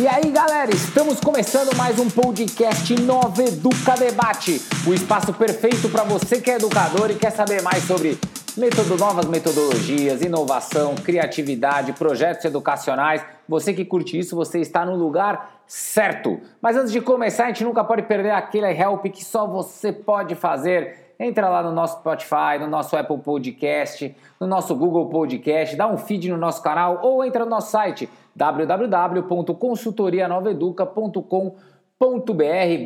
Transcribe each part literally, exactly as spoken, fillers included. E aí galera, estamos começando mais um podcast Nova Educa Debate, o espaço perfeito para você que é educador e quer saber mais sobre metodo, novas metodologias, inovação, criatividade, projetos educacionais. Você que curte isso, você está no lugar certo. Mas antes de começar, a gente nunca pode perder aquele help que só você pode fazer. Entra lá no nosso Spotify, no nosso Apple Podcast, no nosso Google Podcast, dá um feed no nosso canal ou entra no nosso site www.consultoria nova educa ponto com.br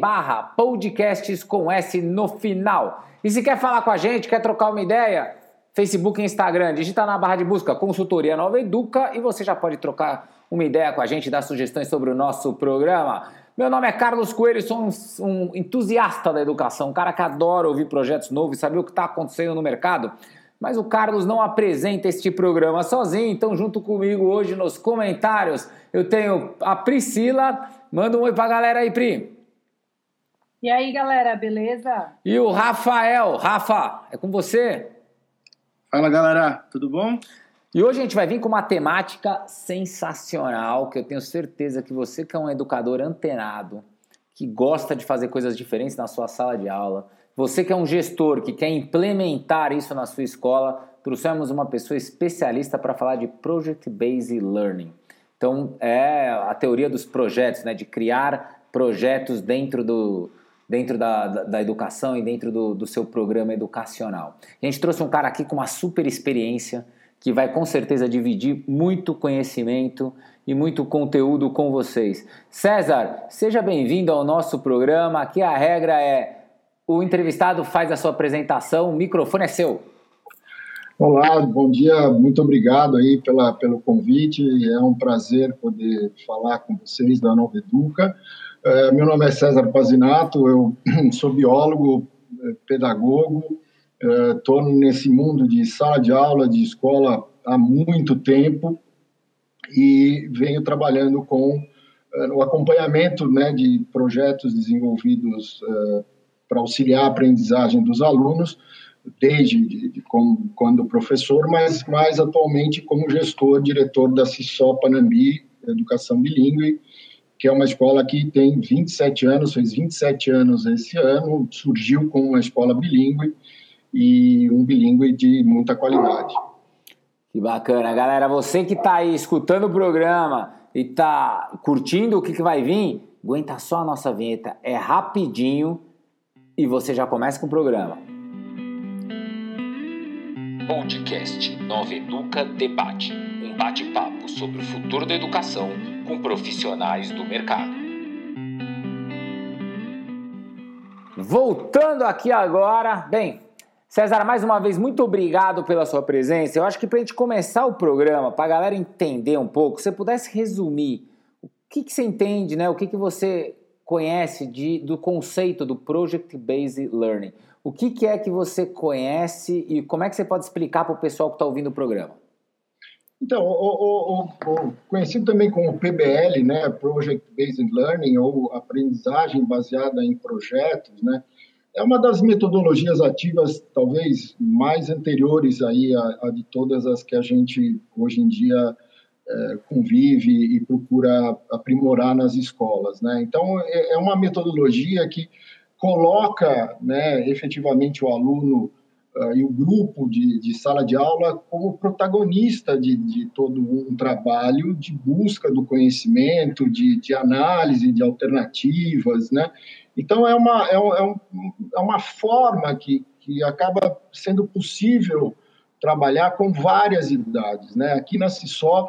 barra podcasts com S no final. E se quer falar com a gente, quer trocar uma ideia, Facebook e Instagram, digita na barra de busca Consultoria Nova Educa e você já pode trocar uma ideia com a gente, dar sugestões sobre o nosso programa. Meu nome é Carlos Coelho, sou um, um entusiasta da educação, um cara que adora ouvir projetos novos e saber o que está acontecendo no mercado. Mas o Carlos não apresenta este programa sozinho, então junto comigo hoje nos comentários eu tenho a Priscila. Manda um oi pra galera aí, Pri. E aí, galera, beleza? E o Rafael. Rafa, é com você? Fala, galera, tudo bom? E hoje a gente vai vir com uma temática sensacional, que eu tenho certeza que você que é um educador antenado, que gosta de fazer coisas diferentes na sua sala de aula, você que é um gestor, que quer implementar isso na sua escola, trouxemos uma pessoa especialista para falar de Project Based Learning. Então, é a teoria dos projetos, né, de criar projetos dentro do... dentro da, da, da educação e dentro do, do seu programa educacional. E a gente trouxe um cara aqui com uma super experiência, que vai com certeza dividir muito conhecimento e muito conteúdo com vocês. César, seja bem-vindo ao nosso programa. Aqui a regra é o entrevistado faz a sua apresentação, o microfone é seu. Olá, bom dia, muito obrigado aí pela, pelo convite. É um prazer poder falar com vocês da Nova Educa. É, meu nome é César Pazinato, eu sou biólogo, pedagogo. Estou uh, nesse mundo de sala de aula, de escola, há muito tempo e venho trabalhando com uh, o acompanhamento, né, de projetos desenvolvidos uh, para auxiliar a aprendizagem dos alunos, desde de, de como, quando professor, mas mais atualmente como gestor, diretor da C I S O Panambi Educação Bilingue, que é uma escola que tem vinte e sete anos, fez vinte e sete anos esse ano, surgiu como uma escola bilíngue, e um bilíngue de muita qualidade. Que bacana, galera. Você que está aí escutando o programa e está curtindo o que, que vai vir, aguenta só a nossa vinheta. É rapidinho e você já começa com o programa. Podcast Nova Educa Debate, um bate-papo sobre o futuro da educação com profissionais do mercado. Voltando aqui agora, bem... César, mais uma vez, muito obrigado pela sua presença. Eu acho que para a gente começar o programa, para a galera entender um pouco, se você pudesse resumir o que, que você entende, né? O que, que você conhece de, do conceito do Project Based Learning. O que, que é que você conhece e como é que você pode explicar para o pessoal que está ouvindo o programa? Então, o, o, o, conhecido também como P B L, né? Project Based Learning, ou aprendizagem baseada em projetos, né? É uma das metodologias ativas, talvez, mais anteriores aí a, a de todas as que a gente, hoje em dia, é, convive e procura aprimorar nas escolas, né? Então, é, é uma metodologia que coloca, né, efetivamente o aluno uh, e o grupo de, de sala de aula como protagonista de, de todo um trabalho de busca do conhecimento, de, de análise, de alternativas, né? Então, é uma, é um, é uma forma que, que acaba sendo possível trabalhar com várias idades, né? Aqui na C I S O, uh,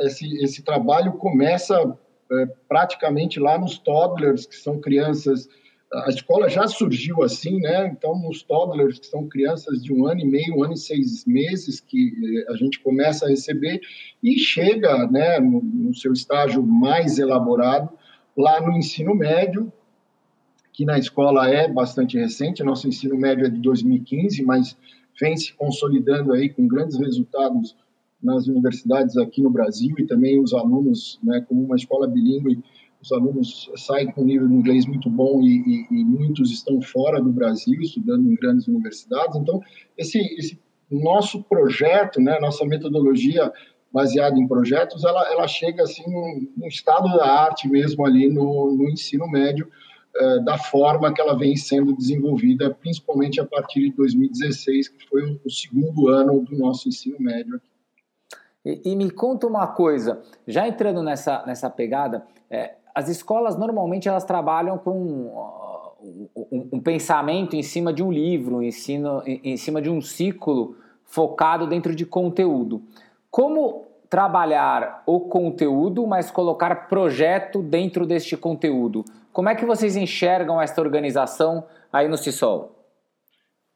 esse, esse trabalho começa uh, praticamente lá nos toddlers, que são crianças... A escola já surgiu assim, né? Então, nos toddlers, que são crianças de um ano e meio, um ano e seis meses, que a gente começa a receber e chega, né, no, no seu estágio mais elaborado, lá no ensino médio, que na escola é bastante recente. Nosso ensino médio é de dois mil e quinze, mas vem se consolidando aí com grandes resultados nas universidades aqui no Brasil e também os alunos, né, como uma escola bilíngue, os alunos saem com um nível de inglês muito bom e, e, e muitos estão fora do Brasil estudando em grandes universidades. Então, esse, esse nosso projeto, né, nossa metodologia baseada em projetos, ela, ela chega assim num estado da arte mesmo ali no, no ensino médio, eh, da forma que ela vem sendo desenvolvida, principalmente a partir de dois mil e dezesseis, que foi o, o segundo ano do nosso ensino médio. E, e me conta uma coisa, já entrando nessa, nessa pegada, é, as escolas normalmente elas trabalham com uh, um, um pensamento em cima de um livro, em cima, em cima de um ciclo focado dentro de conteúdo. Como trabalhar o conteúdo, mas colocar projeto dentro deste conteúdo? Como é que vocês enxergam esta organização aí no CISOL?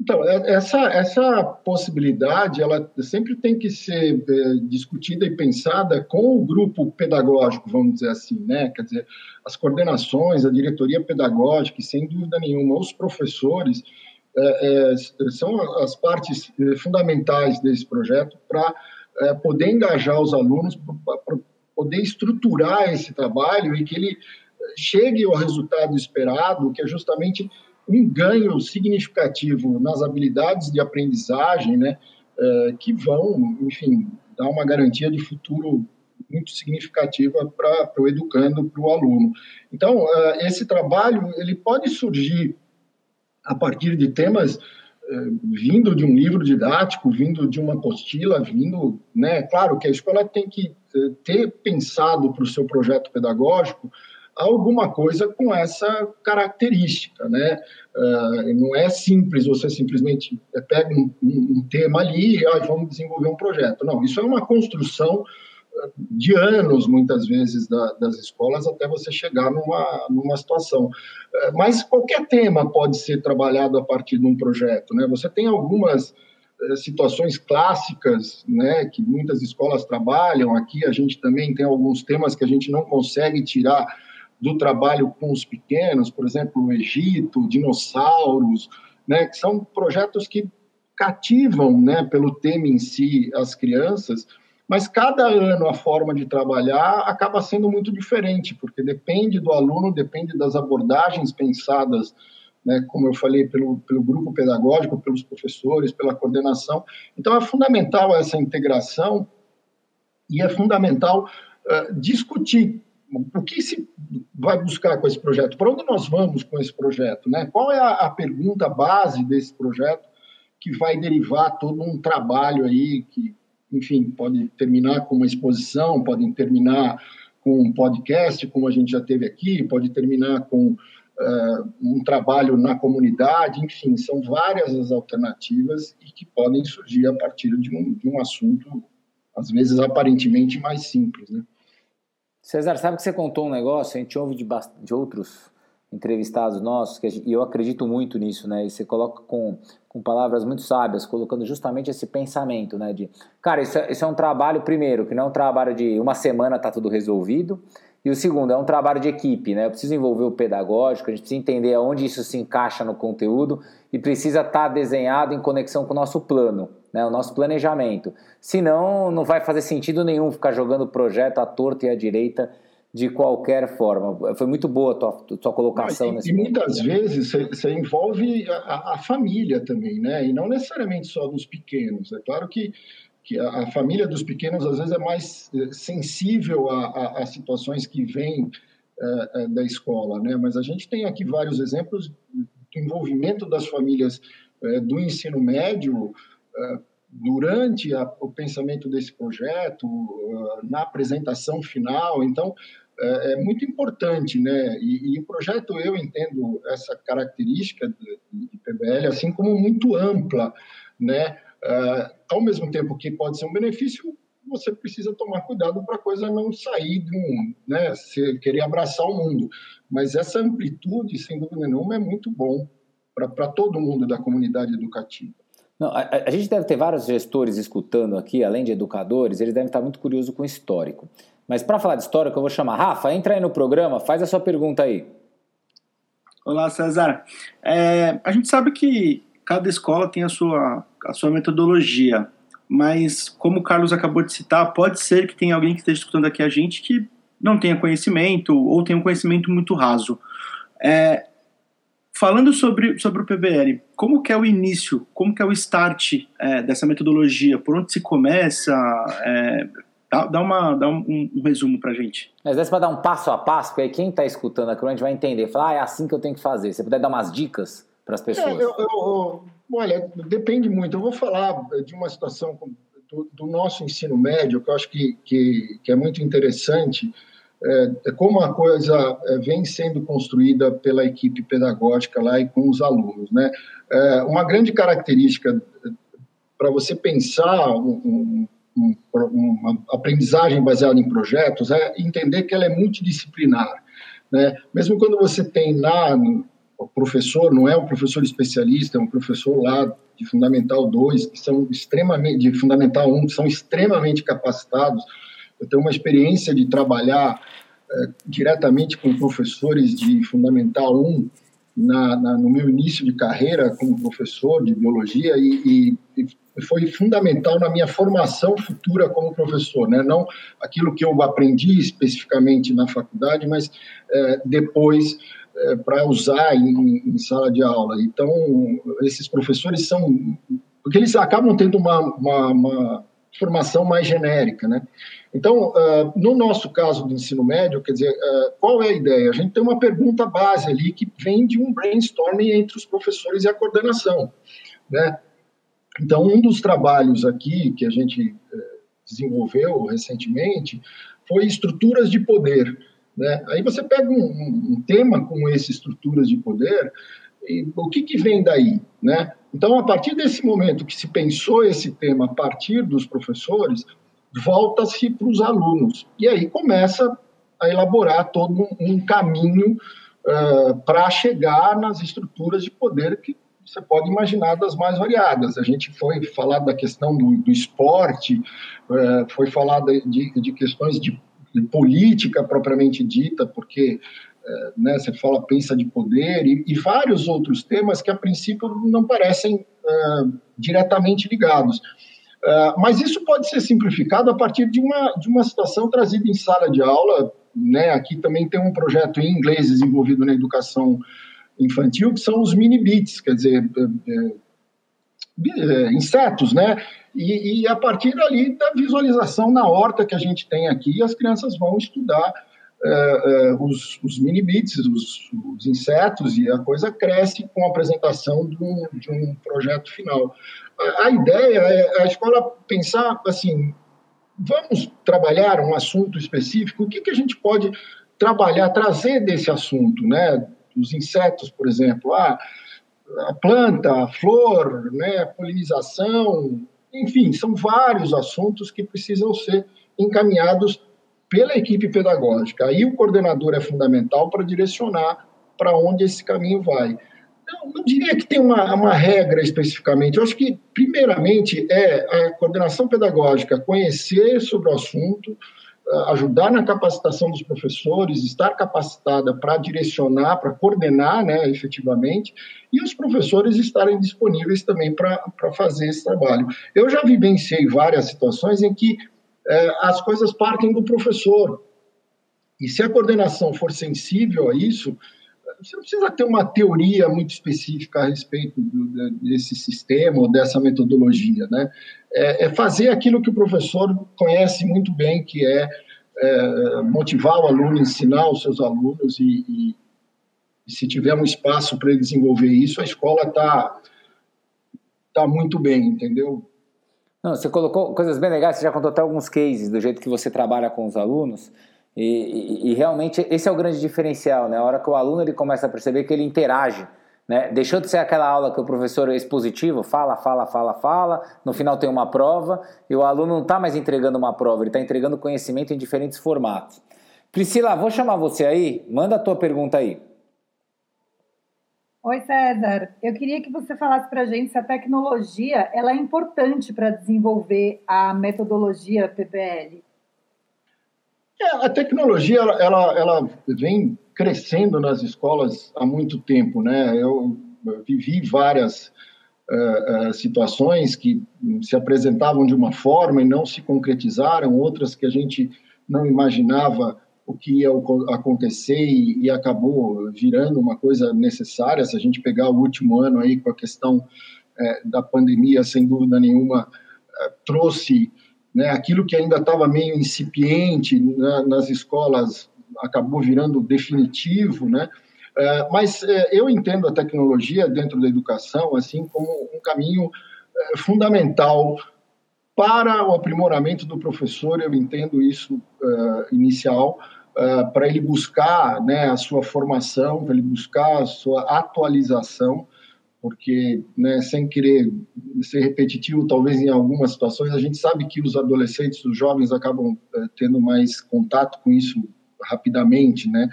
Então, essa, essa possibilidade, ela sempre tem que ser é, discutida e pensada com o grupo pedagógico, vamos dizer assim, né? Quer dizer, as coordenações, a diretoria pedagógica e, sem dúvida nenhuma, os professores é, é, são as partes fundamentais desse projeto para É, poder engajar os alunos, para poder estruturar esse trabalho e que ele chegue ao resultado esperado, que é justamente um ganho significativo nas habilidades de aprendizagem, né, é, que vão, enfim, dar uma garantia de futuro muito significativa para o educando, para o aluno. Então, é, esse trabalho ele pode surgir a partir de temas vindo de um livro didático, vindo de uma apostila, vindo, né? Claro que a escola tem que ter pensado para o seu projeto pedagógico alguma coisa com essa característica, né? Não é simples, você simplesmente pega um, um tema ali e ah, vamos desenvolver um projeto. Não, isso é uma construção de anos, muitas vezes, da, das escolas, até você chegar numa, numa situação. Mas qualquer tema pode ser trabalhado a partir de um projeto, né? Você tem algumas situações clássicas, né, que muitas escolas trabalham. Aqui a gente também tem alguns temas que a gente não consegue tirar do trabalho com os pequenos, por exemplo, o Egito, dinossauros, né, que são projetos que cativam, né, pelo tema em si as crianças. Mas cada ano a forma de trabalhar acaba sendo muito diferente, porque depende do aluno, depende das abordagens pensadas, né, como eu falei, pelo, pelo grupo pedagógico, pelos professores, pela coordenação. Então é fundamental essa integração e é fundamental uh, discutir o que se vai buscar com esse projeto, para onde nós vamos com esse projeto, né? Qual é a, a pergunta base desse projeto que vai derivar todo um trabalho aí que... Enfim, pode terminar com uma exposição, podem terminar com um podcast, como a gente já teve aqui, pode terminar com uh, um trabalho na comunidade, enfim, são várias as alternativas e que podem surgir a partir de um, de um assunto, às vezes, aparentemente mais simples, né? César, sabe que você contou um negócio, a gente ouve de, bast... de outros entrevistados nossos, que gente... e eu acredito muito nisso, né? E você coloca com... com palavras muito sábias, colocando justamente esse pensamento, né, de, cara, isso é, isso é um trabalho, primeiro, que não é um trabalho de uma semana tá tudo resolvido, e o segundo, é um trabalho de equipe, né, eu preciso envolver o pedagógico, a gente precisa entender aonde isso se encaixa no conteúdo e precisa estar tá desenhado em conexão com o nosso plano, né, o nosso planejamento, senão não vai fazer sentido nenhum ficar jogando o projeto à torta e à direita de qualquer forma. Foi muito boa a tua, a tua colocação. Não, e, nesse e muitas vezes você envolve a, a família também, né? E não necessariamente só dos pequenos. É claro que, que a, a família dos pequenos às vezes é mais sensível a, a, a situações que vêm uh, da escola, né? Mas a gente tem aqui vários exemplos do envolvimento das famílias uh, do ensino médio uh, durante a, o pensamento desse projeto, uh, na apresentação final. Então, é muito importante, né? E, e o projeto, eu entendo essa característica de, de P B L assim como muito ampla, né? Uh, ao mesmo tempo que pode ser um benefício, você precisa tomar cuidado para a coisa não sair de um, né? Você querer abraçar o mundo. Mas essa amplitude, sem dúvida nenhuma, é muito bom para todo mundo da comunidade educativa. Não, a, a gente deve ter vários gestores escutando aqui, além de educadores, eles devem estar muito curiosos com o histórico. Mas para falar de histórico, eu vou chamar Rafa, entra aí no programa, faz a sua pergunta aí. Olá, César. É, a gente sabe que cada escola tem a sua, a sua metodologia, mas como o Carlos acabou de citar, pode ser que tenha alguém que esteja escutando aqui a gente que não tenha conhecimento ou tenha um conhecimento muito raso. É... Falando sobre, sobre o P B L, como que é o início, como que é o start é, dessa metodologia? Por onde se começa? É, Dá, dá, uma, dá um, um resumo pra gente. Mas dá para dar um passo a passo, porque aí quem tá escutando a crônica vai entender. Falar, ah, é assim que eu tenho que fazer. Você puder dar umas dicas pras pessoas. É, eu, eu, olha, depende muito. Eu vou falar de uma situação do, do nosso ensino médio, que eu acho que, que, que é muito interessante, é, como a coisa vem sendo construída pela equipe pedagógica lá e com os alunos, né? É, uma grande característica para você pensar um, um uma aprendizagem baseada em projetos, é entender que ela é multidisciplinar, né? Mesmo quando você tem lá o professor, não é um professor especialista, é um professor lá de Fundamental dois, que são extremamente, de Fundamental um, que são extremamente capacitados. Eu tenho uma experiência de trabalhar é, diretamente com professores de Fundamental um, na, na, no meu início de carreira como professor de biologia, e, e, e foi fundamental na minha formação futura como professor, né? Não aquilo que eu aprendi especificamente na faculdade, mas é, depois é, para usar em, em sala de aula. Então, esses professores são... Porque eles acabam tendo uma, uma, uma formação mais genérica, né? Então, uh, no nosso caso do ensino médio, quer dizer, uh, qual é a ideia? A gente tem uma pergunta base ali que vem de um brainstorming entre os professores e a coordenação, né? Então, um dos trabalhos aqui que a gente desenvolveu recentemente foi estruturas de poder, né? Aí você pega um, um tema como esse, estruturas de poder, e o que, que vem daí, né? Então, a partir desse momento que se pensou esse tema a partir dos professores, volta-se para os alunos. E aí começa a elaborar todo um caminho uh, para chegar nas estruturas de poder que você pode imaginar das mais variadas. A gente foi falar da questão do, do esporte, foi falar de, de questões de, de política propriamente dita, porque né, você fala, pensa de poder, e, e vários outros temas que, a princípio, não parecem uh, diretamente ligados. Uh, mas isso pode ser simplificado a partir de uma, de uma situação trazida em sala de aula, né? Aqui também tem um projeto em inglês desenvolvido na educação infantil, que são os mini-bits, quer dizer, é, é, insetos, né? E, e a partir ali da visualização na horta que a gente tem aqui, as crianças vão estudar é, é, os, os mini-bits, os, os insetos, e a coisa cresce com a apresentação de um, de um projeto final. A, a ideia é a escola pensar assim, vamos trabalhar um assunto específico, o que, que a gente pode trabalhar, trazer desse assunto, né? Os insetos, por exemplo, a, a planta, a flor, né, a polinização, enfim, são vários assuntos que precisam ser encaminhados pela equipe pedagógica. Aí o coordenador é fundamental para direcionar para onde esse caminho vai. Não, não diria que tem uma, uma regra especificamente. Eu acho que, primeiramente, é a coordenação pedagógica conhecer sobre o assunto, ajudar na capacitação dos professores, estar capacitada para direcionar, para coordenar, né, efetivamente, e os professores estarem disponíveis também para fazer esse trabalho. Eu já vivenciei várias situações em que eh, as coisas partem do professor, e se a coordenação for sensível a isso, você não precisa ter uma teoria muito específica a respeito do, desse sistema ou dessa metodologia, né? É, é fazer aquilo que o professor conhece muito bem, que é, é motivar o aluno, ensinar os seus alunos, e, e, e se tiver um espaço para ele desenvolver isso, a escola está tá muito bem, entendeu? Não, você colocou coisas bem legais, você já contou até alguns cases do jeito que você trabalha com os alunos. E, e, e realmente esse é o grande diferencial, né? A hora que o aluno ele começa a perceber que ele interage, né? Deixou de ser aquela aula que o professor é expositivo, fala, fala, fala, fala, no final tem uma prova, e o aluno não está mais entregando uma prova, ele está entregando conhecimento em diferentes formatos. Priscila, vou chamar você aí, manda a tua pergunta aí. Oi, César, eu queria que você falasse para a gente se a tecnologia ela é importante para desenvolver a metodologia P B L. A tecnologia ela, ela vem crescendo nas escolas há muito tempo, né? Eu vivi várias uh, uh, situações que se apresentavam de uma forma e não se concretizaram, outras que a gente não imaginava o que ia acontecer e, e acabou virando uma coisa necessária. Se a gente pegar o último ano aí com a questão uh, da pandemia, sem dúvida nenhuma, uh, trouxe né, aquilo que ainda estava meio incipiente na, nas escolas acabou virando definitivo, né? É, mas é, eu entendo a tecnologia dentro da educação assim como um caminho é, fundamental para o aprimoramento do professor. Eu entendo isso é, inicial, é, para ele buscar, né, a sua formação, para ele buscar a sua atualização, porque, né, sem querer ser repetitivo, talvez em algumas situações, a gente sabe que os adolescentes, os jovens acabam é, tendo mais contato com isso rapidamente, né?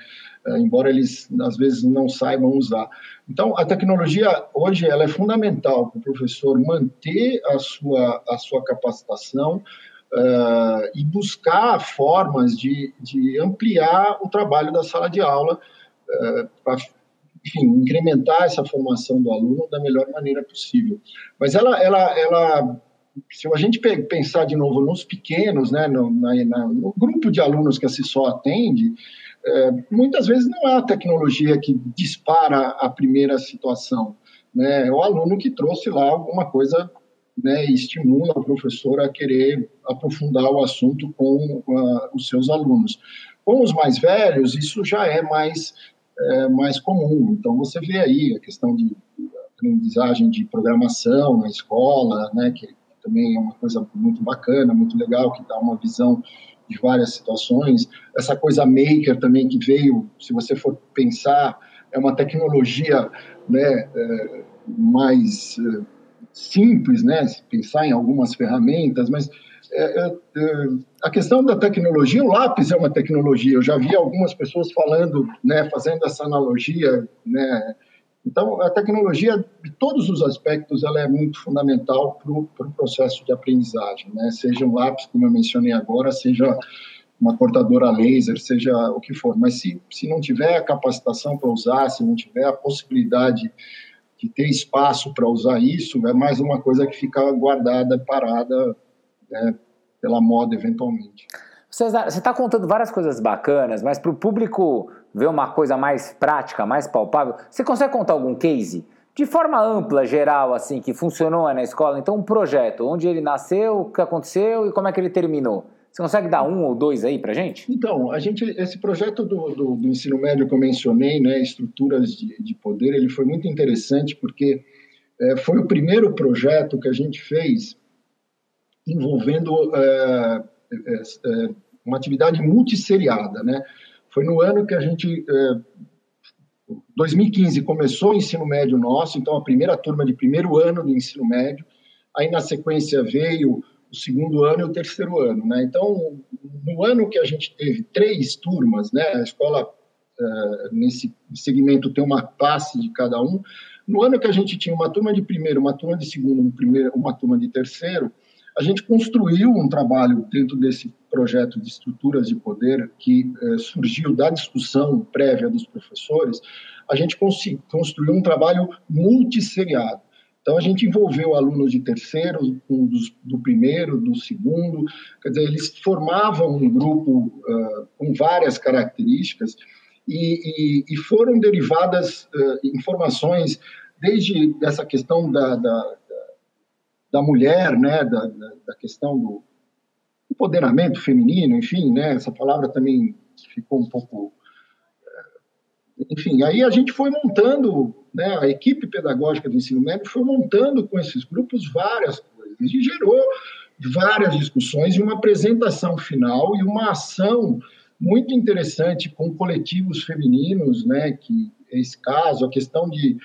É, embora eles, às vezes, não saibam usar. Então, a tecnologia, hoje, ela é fundamental para o professor manter a sua, a sua capacitação uh, e buscar formas de, de ampliar o trabalho da sala de aula, uh, para, enfim, incrementar essa formação do aluno da melhor maneira possível. Mas ela... ela, ela se a gente pensar de novo nos pequenos, né, no, na, na, no grupo de alunos que a C I S O atende, é, muitas vezes não é a tecnologia que dispara a primeira situação, né? É o aluno que trouxe lá alguma coisa, né, e estimula o professor a querer aprofundar o assunto com uh, os seus alunos. Com os mais velhos, isso já é mais, é, mais comum. Então, você vê aí a questão de aprendizagem de programação na escola, né, que também é uma coisa muito bacana, muito legal, que dá uma visão de várias situações. Essa coisa maker também que veio, se você for pensar, é uma tecnologia, né, é, mais é, simples, né, se pensar em algumas ferramentas, mas é, é, a questão da tecnologia, o lápis é uma tecnologia. Eu já vi algumas pessoas falando, né, fazendo essa analogia, né. Então, a tecnologia, de todos os aspectos, ela é muito fundamental para o pro processo de aprendizagem, né? Seja um lápis, como eu mencionei agora, seja uma cortadora laser, seja o que for. Mas se, se não tiver a capacitação para usar, se não tiver a possibilidade de ter espaço para usar isso, é mais uma coisa que fica guardada, parada, né, pela moda, eventualmente. César, você está contando várias coisas bacanas, mas para o público ver uma coisa mais prática, mais palpável, você consegue contar algum case? De forma ampla, geral, assim, que funcionou na escola? Então, um projeto, onde ele nasceu, o que aconteceu e como é que ele terminou? Você consegue dar um ou dois aí para a gente? Então, a gente, esse projeto do, do, do ensino médio que eu mencionei, né, Estruturas de, de Poder, ele foi muito interessante porque é, foi o primeiro projeto que a gente fez envolvendo... É, uma atividade multisseriada, né? Foi no ano que a gente, dois mil e quinze, começou o ensino médio nosso, então a primeira turma de primeiro ano do ensino médio, aí na sequência veio o segundo ano e o terceiro ano, né? Então, no ano que a gente teve três turmas, né? A escola, nesse segmento, tem uma classe de cada um. No ano que a gente tinha uma turma de primeiro, uma turma de segundo, uma turma de terceiro, a gente construiu um trabalho dentro desse projeto de estruturas de poder que eh, surgiu da discussão prévia dos professores. A gente construiu um trabalho multisseriado. Então, a gente envolveu alunos de terceiro, um dos, do primeiro, do segundo. Quer dizer, eles formavam um grupo uh, com várias características e, e, e foram derivadas uh, informações desde essa questão da... da da mulher, né, da, da, da questão do empoderamento feminino, enfim, né, essa palavra também ficou um pouco... Enfim, aí a gente foi montando, né, a equipe pedagógica do ensino médio foi montando com esses grupos várias coisas, e gerou várias discussões e uma apresentação final e uma ação muito interessante com coletivos femininos, né, que é esse caso, a questão de...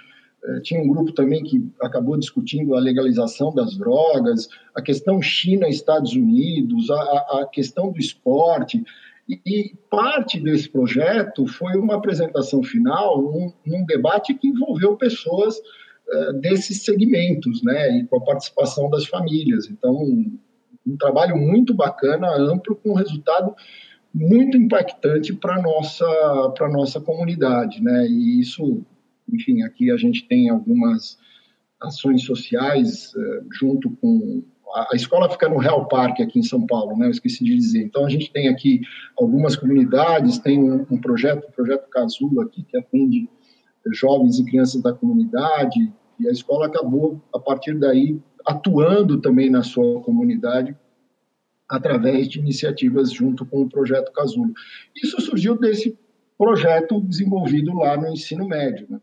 Tinha um grupo também que acabou discutindo a legalização das drogas, a questão China-Estados Unidos, a, a questão do esporte. E, e parte desse projeto foi uma apresentação final, um, um debate que envolveu pessoas uh, desses segmentos, né, e com a participação das famílias. Então, um, um trabalho muito bacana, amplo, com resultado muito impactante para a nossa, para a nossa comunidade, né, e isso... Enfim, aqui a gente tem algumas ações sociais uh, junto com... A, a escola fica no Real Parque, aqui em São Paulo, né? Eu esqueci de dizer. Então, a gente tem aqui algumas comunidades, tem um, um projeto, o Projeto Casulo aqui, que atende jovens e crianças da comunidade, e a escola acabou, a partir daí, atuando também na sua comunidade, através de iniciativas junto com o Projeto Casulo. Isso surgiu desse projeto desenvolvido lá no ensino médio. Né?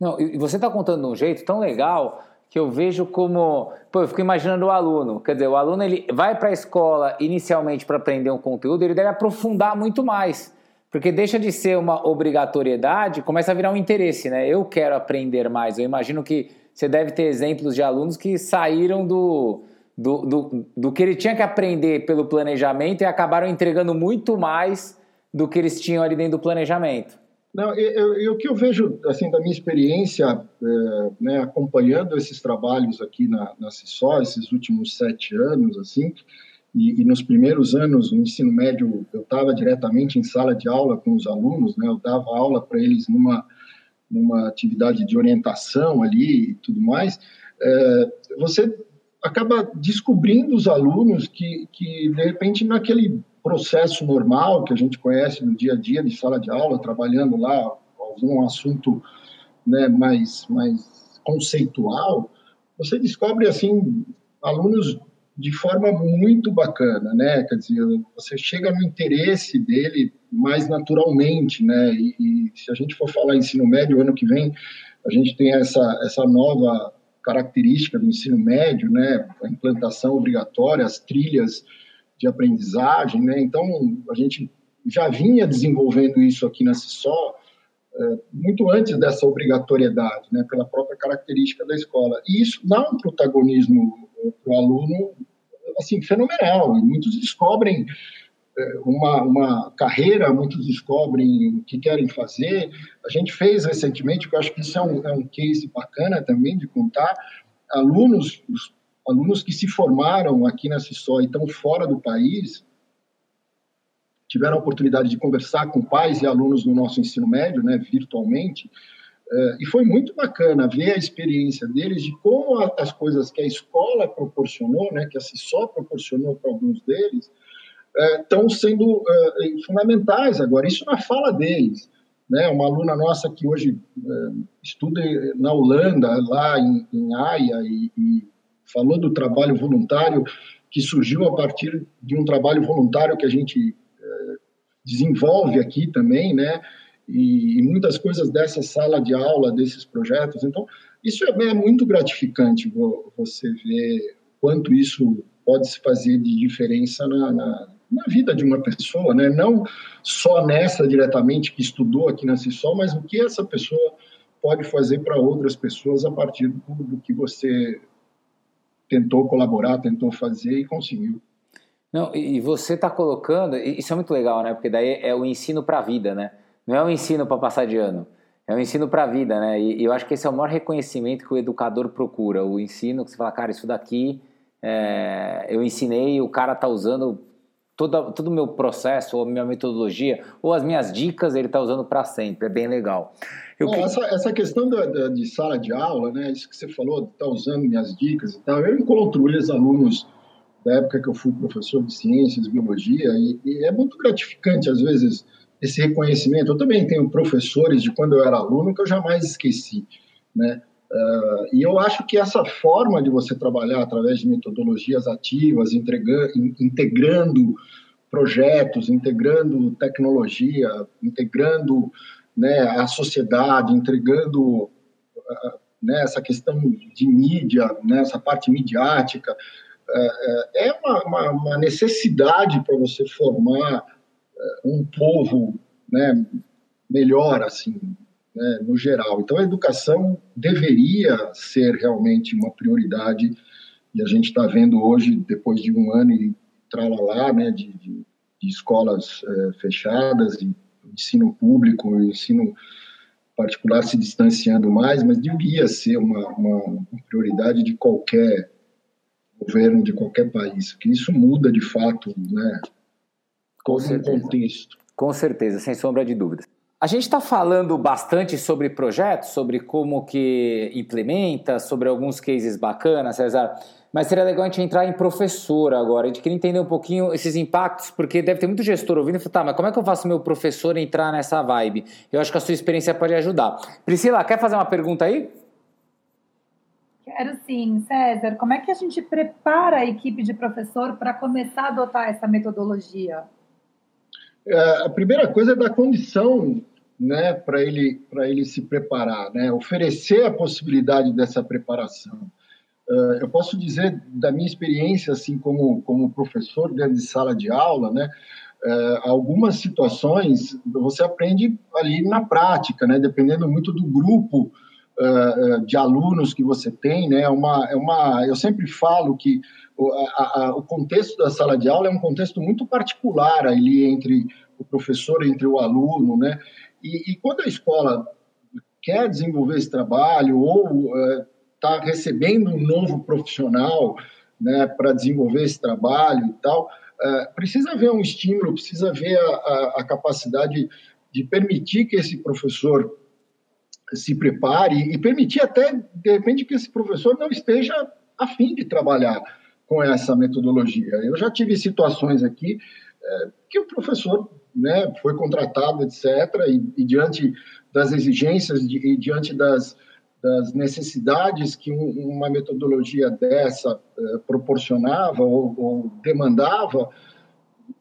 Não, e você está contando de um jeito tão legal que eu vejo como... Pô, eu fico imaginando o aluno. Quer dizer, o aluno ele vai para a escola inicialmente para aprender um conteúdo, ele deve aprofundar muito mais. Porque deixa de ser uma obrigatoriedade, começa a virar um interesse, né? Eu quero aprender mais. Eu imagino que você deve ter exemplos de alunos que saíram do, do, do, do que ele tinha que aprender pelo planejamento e acabaram entregando muito mais do que eles tinham ali dentro do planejamento. Não, eu, eu, o que eu vejo, assim, da minha experiência, é, né, acompanhando esses trabalhos aqui na, na C I S O, esses últimos sete anos, assim, e, e nos primeiros anos no ensino médio, eu estava diretamente em sala de aula com os alunos, né, eu dava aula para eles numa, numa atividade de orientação ali e tudo mais, é, você acaba descobrindo os alunos que, que de repente, naquele processo normal que a gente conhece no dia a dia de sala de aula, trabalhando lá algum assunto, né, mais, mais conceitual, você descobre, assim, alunos de forma muito bacana, né, quer dizer, você chega no interesse dele mais naturalmente, né, e, e se a gente for falar em ensino médio, ano que vem a gente tem essa, essa nova característica do ensino médio, né, a implantação obrigatória, as trilhas de aprendizagem, né? Então, a gente já vinha desenvolvendo isso aqui na C I S O é, muito antes dessa obrigatoriedade, né? Pela própria característica da escola. E isso dá um protagonismo para o aluno, assim, fenomenal. E muitos descobrem é, uma, uma carreira, muitos descobrem o que querem fazer. A gente fez recentemente, porque eu acho que isso é um, é um case bacana também de contar, alunos... Os alunos que se formaram aqui na C I S O e estão fora do país, tiveram a oportunidade de conversar com pais e alunos no nosso ensino médio, né, virtualmente, e foi muito bacana ver a experiência deles de como as coisas que a escola proporcionou, né, que a C I S O proporcionou para alguns deles, estão sendo fundamentais agora, isso na fala deles. Né, uma aluna nossa que hoje estuda na Holanda, lá em, em Haia, e, e falou do trabalho voluntário que surgiu a partir de um trabalho voluntário que a gente é, desenvolve aqui também, né? E, e muitas coisas dessa sala de aula, desses projetos. Então, isso é, é muito gratificante, você ver quanto isso pode se fazer de diferença na, na, na vida de uma pessoa, né? Não só nessa diretamente que estudou aqui na C I S O, mas o que essa pessoa pode fazer para outras pessoas a partir do, do que você... tentou colaborar, tentou fazer e conseguiu. Não, e você está colocando, isso é muito legal, né? Porque daí é o ensino para a vida, né? Não é o ensino para passar de ano, é o ensino para a vida, né? E, e eu acho que esse é o maior reconhecimento que o educador procura, o ensino que você fala, cara, isso daqui é, eu ensinei, o cara está usando toda, todo o meu processo, ou a minha metodologia, ou as minhas dicas, ele está usando para sempre, é bem legal. Eu... Bom, essa, essa questão da, da, de sala de aula, né, isso que você falou, está usando minhas dicas e tal, eu encontro eles alunos da época que eu fui professor de ciências, biologia, e, e é muito gratificante, às vezes, esse reconhecimento. Eu também tenho professores de quando eu era aluno que eu jamais esqueci, né? Uh, e eu acho que essa forma de você trabalhar através de metodologias ativas, entrega, in, integrando projetos, integrando tecnologia, integrando... Né, a sociedade, entregando né, essa questão de mídia, né, essa parte midiática, é uma, uma, uma necessidade para você formar um povo né, melhor, assim, né, no geral. Então, a educação deveria ser realmente uma prioridade, e a gente está vendo hoje, depois de um ano e tralalá, né, de, de, de escolas é, fechadas e ensino público, o ensino particular se distanciando mais, mas devia ser uma, uma prioridade de qualquer governo, de qualquer país, porque isso muda de fato, né? Com certeza. Contexto. Com certeza, sem sombra de dúvida. A gente está falando bastante sobre projetos, sobre como que implementa, sobre alguns cases bacanas, César, mas seria legal a gente entrar em professor agora. A gente queria entender um pouquinho esses impactos, porque deve ter muito gestor ouvindo e falando, tá, mas como é que eu faço meu professor entrar nessa vibe? Eu acho que a sua experiência pode ajudar. Priscila, quer fazer uma pergunta aí? quero sim, César, como é que a gente prepara a equipe de professor para começar a adotar essa metodologia? É, a primeira coisa é dar condição, né, para ele, para ele se preparar, né, oferecer a possibilidade dessa preparação. Uh, eu posso dizer da minha experiência, assim, como, como professor dentro de sala de aula, né, uh, algumas situações você aprende ali na prática, né, dependendo muito do grupo uh, de alunos que você tem, né, uma, é uma, eu sempre falo que o, a, a, o contexto da sala de aula é um contexto muito particular ali entre o professor, entre o aluno, né, e, e quando a escola quer desenvolver esse trabalho ou uh, está recebendo um novo profissional, né, para desenvolver esse trabalho e tal, uh, precisa haver um estímulo, precisa haver a, a, a capacidade de permitir que esse professor se prepare e permitir até, de repente, que esse professor não esteja a fim de trabalhar com essa metodologia. Eu já tive situações aqui uh, que o professor, né, foi contratado, etcétera, e, e diante das exigências de, e diante das... das necessidades que uma metodologia dessa eh, proporcionava ou, ou demandava,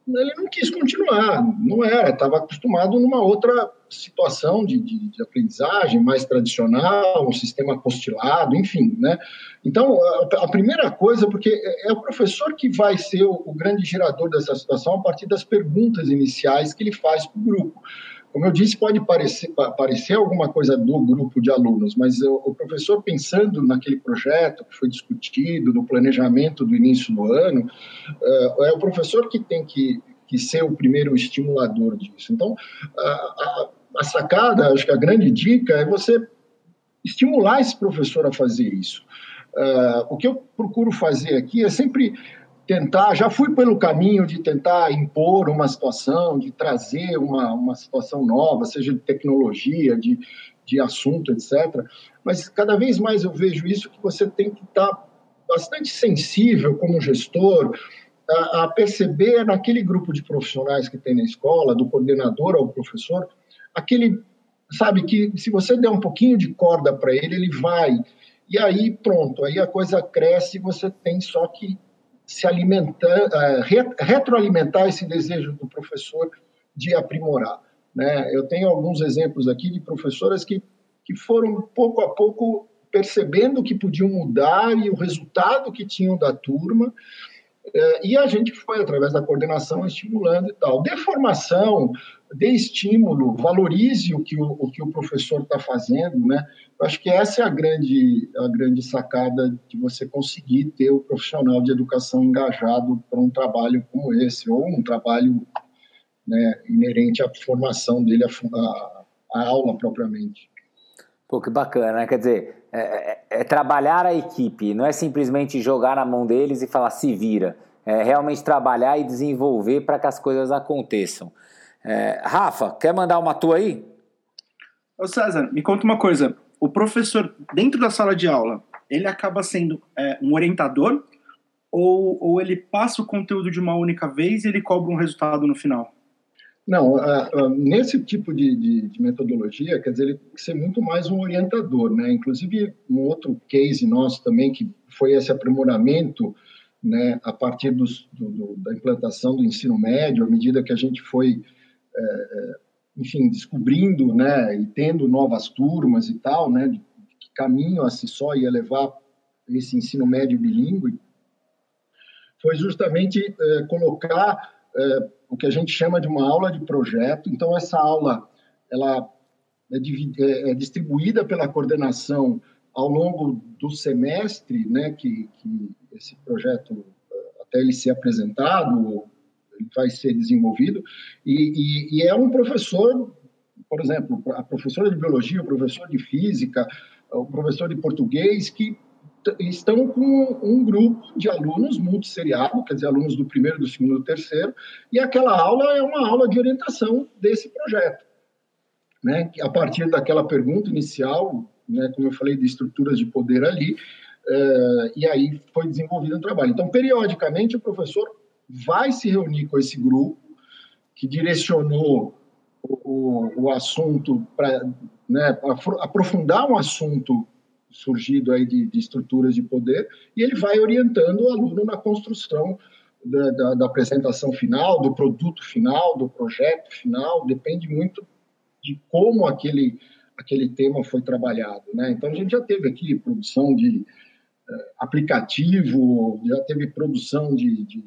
ele não quis continuar, não era, estava acostumado numa outra situação de, de, de aprendizagem mais tradicional, um sistema apostilado, enfim, né? Então, a, a primeira coisa, porque é o professor que vai ser o, o grande gerador dessa situação a partir das perguntas iniciais que ele faz para o grupo. Como eu disse, pode parecer, parecer alguma coisa do grupo de alunos, mas eu, o professor, pensando naquele projeto que foi discutido, no planejamento do início do ano, uh, é o professor que tem que, que ser o primeiro estimulador disso. Então, uh, a, a sacada, acho que a grande dica é você estimular esse professor a fazer isso. Uh, o que eu procuro fazer aqui é sempre... tentar, já fui pelo caminho de tentar impor uma situação, de trazer uma, uma situação nova, seja de tecnologia, de, de assunto, etcétera. Mas cada vez mais eu vejo isso, que você tem que estar bastante sensível como gestor a, a perceber naquele grupo de profissionais que tem na escola, do coordenador ao professor, aquele, sabe, que se você der um pouquinho de corda para ele, ele vai. E aí pronto, aí a coisa cresce e você tem só que se alimentar, retroalimentar esse desejo do professor de aprimorar, né? Eu tenho alguns exemplos aqui de professoras que, que foram, pouco a pouco, percebendo que podiam mudar e o resultado que tinham da turma, e a gente foi, através da coordenação, estimulando e tal. Dê formação, dê estímulo, valorize o que o, o, que o professor está fazendo, né? Eu acho que essa é a grande, a grande sacada de você conseguir ter o profissional de educação engajado para um trabalho como esse, ou um trabalho, né, inerente à formação dele, à, à aula propriamente. Pô, que bacana, né? Quer dizer, é, é, é trabalhar a equipe, não é simplesmente jogar na mão deles e falar se vira, é realmente trabalhar e desenvolver para que as coisas aconteçam. É, Rafa, quer mandar uma tua aí? Ô César, me conta uma coisa, o professor dentro da sala de aula, ele acaba sendo é, um orientador ou, ou ele passa o conteúdo de uma única vez e ele cobra um resultado no final? Não, nesse tipo de, de, de metodologia, quer dizer, ele tem que ser muito mais um orientador, né? Inclusive, um outro case nosso também, que foi esse aprimoramento, né, a partir dos, do, da implantação do ensino médio, à medida que a gente foi, é, enfim, descobrindo, né, e tendo novas turmas e tal, né, de que caminho a si só ia levar esse ensino médio bilíngue, foi justamente é, colocar... É, o que a gente chama de uma aula de projeto. Então, essa aula ela é distribuída pela coordenação ao longo do semestre, né, que, que esse projeto, até ele ser apresentado, ele vai ser desenvolvido, e, e, e é um professor, por exemplo, a professora de biologia, o professor de física, o professor de português, que estão com um grupo de alunos multisseriado, quer dizer, alunos do primeiro, do segundo, do terceiro, e aquela aula é uma aula de orientação desse projeto, né? A partir daquela pergunta inicial, né, como eu falei, de estruturas de poder ali, uh, e aí foi desenvolvido um trabalho. Então, periodicamente, o professor vai se reunir com esse grupo que direcionou o, o, o assunto para, né, aprofundar um assunto surgido aí de, de estruturas de poder, e ele vai orientando o aluno na construção da, da, da apresentação final, do produto final, do projeto final, depende muito de como aquele, aquele tema foi trabalhado, né? Então, a gente já teve aqui produção de eh, aplicativo, já teve produção de, de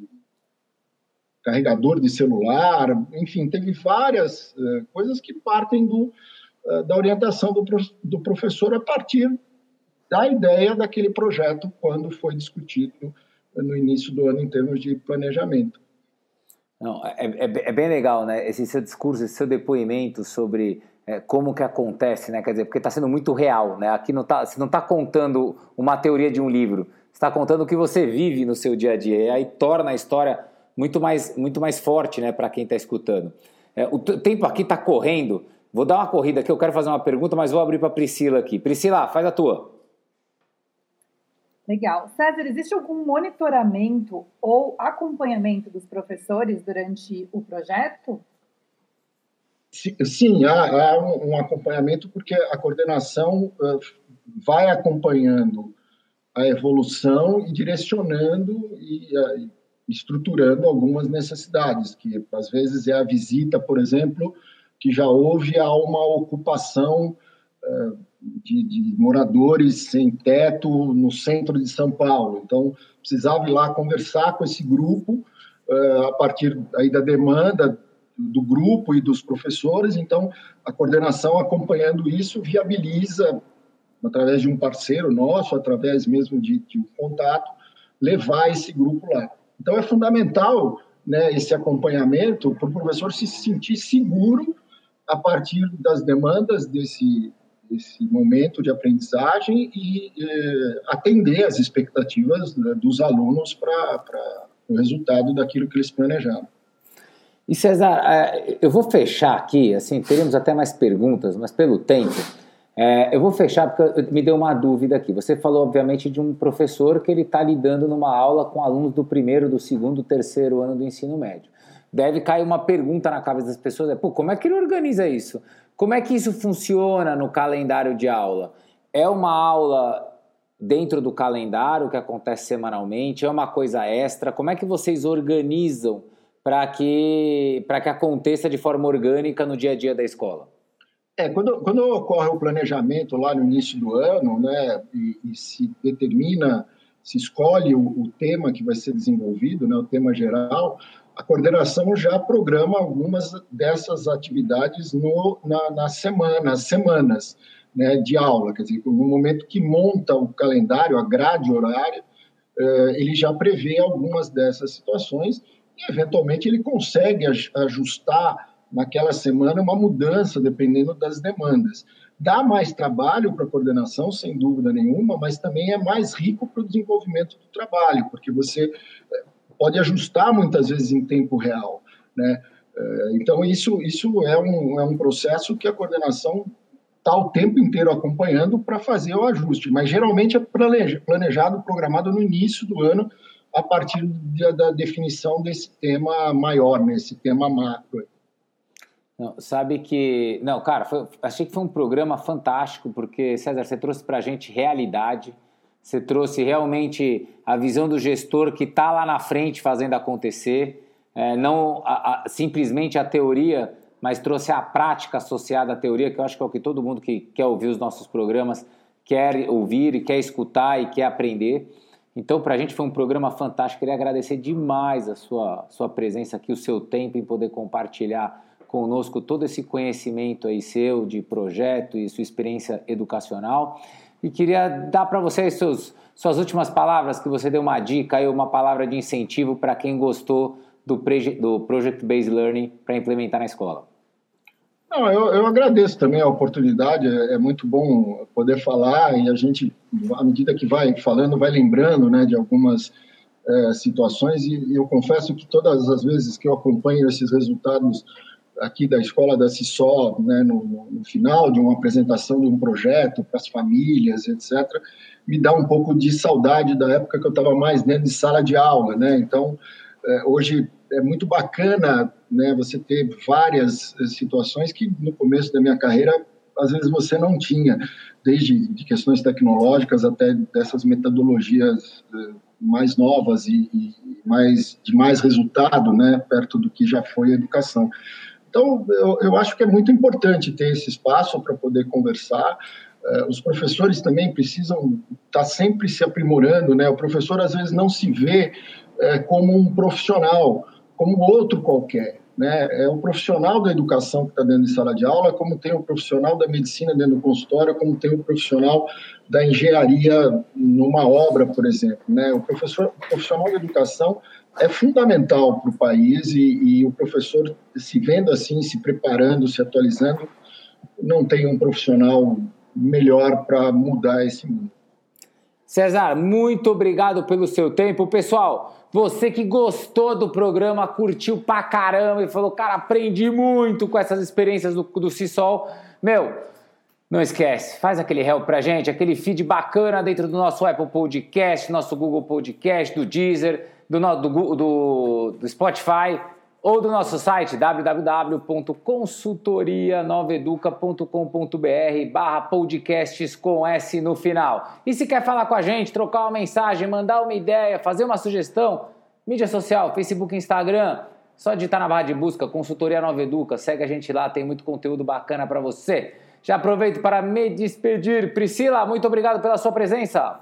carregador de celular, enfim, teve várias eh, coisas que partem do, eh, da orientação do, do professor a partir da ideia daquele projeto quando foi discutido no início do ano em termos de planejamento. Não, é, é, é bem legal, né? Esse seu discurso, esse seu depoimento sobre é, como que acontece, né? Quer dizer, porque está sendo muito real, né? Aqui não tá, você não está contando uma teoria de um livro, você está contando o que você vive no seu dia a dia, e aí torna a história muito mais, muito mais forte, né, para quem está escutando. É, o tempo aqui está correndo, vou dar uma corrida aqui, eu quero fazer uma pergunta, mas vou abrir para a Priscila aqui. Priscila, faz a tua. Legal. César, existe algum monitoramento ou acompanhamento dos professores durante o projeto? Sim, há, há um acompanhamento, porque a coordenação vai acompanhando a evolução e direcionando e estruturando algumas necessidades, que às vezes é a visita, por exemplo, que já houve a uma ocupação De, de moradores sem teto no centro de São Paulo. Então, precisava ir lá conversar com esse grupo, uh, a partir aí da demanda do grupo e dos professores. Então, a coordenação, acompanhando isso, viabiliza, através de um parceiro nosso, através mesmo de, de um contato, levar esse grupo lá. Então, é fundamental, né, esse acompanhamento para o professor se sentir seguro a partir das demandas desse esse momento de aprendizagem e eh, atender às expectativas, né, dos alunos para o resultado daquilo que eles planejaram. E, César, eu vou fechar aqui, assim, teremos até mais perguntas, mas pelo tempo, é, eu vou fechar porque me deu uma dúvida aqui. Você falou, obviamente, de um professor que ele está lidando numa aula com alunos do primeiro, do segundo, do terceiro ano do ensino médio. Deve cair uma pergunta na cabeça das pessoas, é, pô, como é que ele organiza isso? Como é que isso funciona no calendário de aula? É uma aula dentro do calendário que acontece semanalmente? É uma coisa extra? Como é que vocês organizam para que, para que aconteça de forma orgânica no dia a dia da escola? É, quando, quando ocorre o planejamento lá no início do ano, né, e, e se determina, se escolhe o, o tema que vai ser desenvolvido, né, o tema geral, a coordenação já programa algumas dessas atividades no, na, na semana, nas semanas, né, de aula. Quer dizer, no momento que monta o calendário, a grade horária, eh, ele já prevê algumas dessas situações e, eventualmente, ele consegue ajustar naquela semana uma mudança, dependendo das demandas. Dá mais trabalho para a coordenação, sem dúvida nenhuma, mas também é mais rico para o desenvolvimento do trabalho, porque você pode ajustar muitas vezes em tempo real, né? Então, isso, isso é, um, é um processo que a coordenação está o tempo inteiro acompanhando para fazer o ajuste, mas geralmente é planejado, programado no início do ano, a partir de, da definição desse tema maior, nesse tema macro. Não, sabe que... Não, cara, foi, achei que foi um programa fantástico, porque, César, você trouxe para a gente realidade. Você trouxe realmente a visão do gestor que está lá na frente fazendo acontecer, é, não a, a, simplesmente a teoria, mas trouxe a prática associada à teoria, que eu acho que é o que todo mundo que quer ouvir os nossos programas quer ouvir, quer escutar e quer aprender. Então, para a gente foi um programa fantástico. Queria agradecer demais a sua, sua presença aqui, o seu tempo em poder compartilhar conosco todo esse conhecimento aí seu de projeto e sua experiência educacional. E queria dar para vocês seus, suas últimas palavras, que você deu uma dica aí, uma palavra de incentivo para quem gostou do, pre, do Project Based Learning para implementar na escola. Não, eu, eu agradeço também a oportunidade, é, é muito bom poder falar, e a gente, à medida que vai falando, vai lembrando, né, de algumas é, situações, e, e eu confesso que todas as vezes que eu acompanho esses resultados aqui da escola da C I S O, né, no, no final de uma apresentação de um projeto para as famílias, etcétera, me dá um pouco de saudade da época que eu estava mais dentro de sala de aula, né? Então, eh, hoje é muito bacana, né, você ter várias situações que no começo da minha carreira às vezes você não tinha, desde de questões tecnológicas até dessas metodologias mais novas e, e mais, de mais resultado, né, perto do que já foi a educação. Então, eu, eu acho que é muito importante ter esse espaço para poder conversar. Uh, os professores também precisam estar tá sempre se aprimorando, né? O professor, às vezes, não se vê uh, como um profissional, como outro qualquer, né? É o profissional da educação que está dentro de sala de aula, como tem o profissional da medicina dentro do consultório, como tem o profissional da engenharia numa obra, por exemplo, né? O professor, o profissional da educação é fundamental para o país e, e o professor se vendo assim, se preparando, se atualizando, não tem um profissional melhor para mudar esse mundo. César, muito obrigado pelo seu tempo. Pessoal, você que gostou do programa, curtiu pra caramba e falou, cara, aprendi muito com essas experiências do, do C I S O L, meu, não esquece, faz aquele help pra gente, aquele feed bacana dentro do nosso Apple Podcast, nosso Google Podcast, do Deezer, do, do, do, do Spotify ou do nosso site w w w ponto consultoria nova educa ponto com ponto b r barra podcasts com S no final. E se quer falar com a gente, trocar uma mensagem, mandar uma ideia, fazer uma sugestão, mídia social, Facebook, Instagram, só digitar na barra de busca Consultoria Nova Educa, segue a gente lá, tem muito conteúdo bacana para você. Já aproveito para me despedir. Priscila, muito obrigado pela sua presença.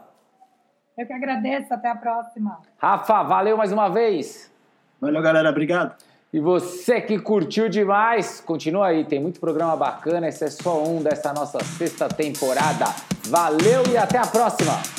Eu que agradeço, até a próxima. Rafa, valeu mais uma vez. Valeu, galera, obrigado. E você que curtiu demais, continua aí, tem muito programa bacana, esse é só um dessa nossa sexta temporada. Valeu e até a próxima!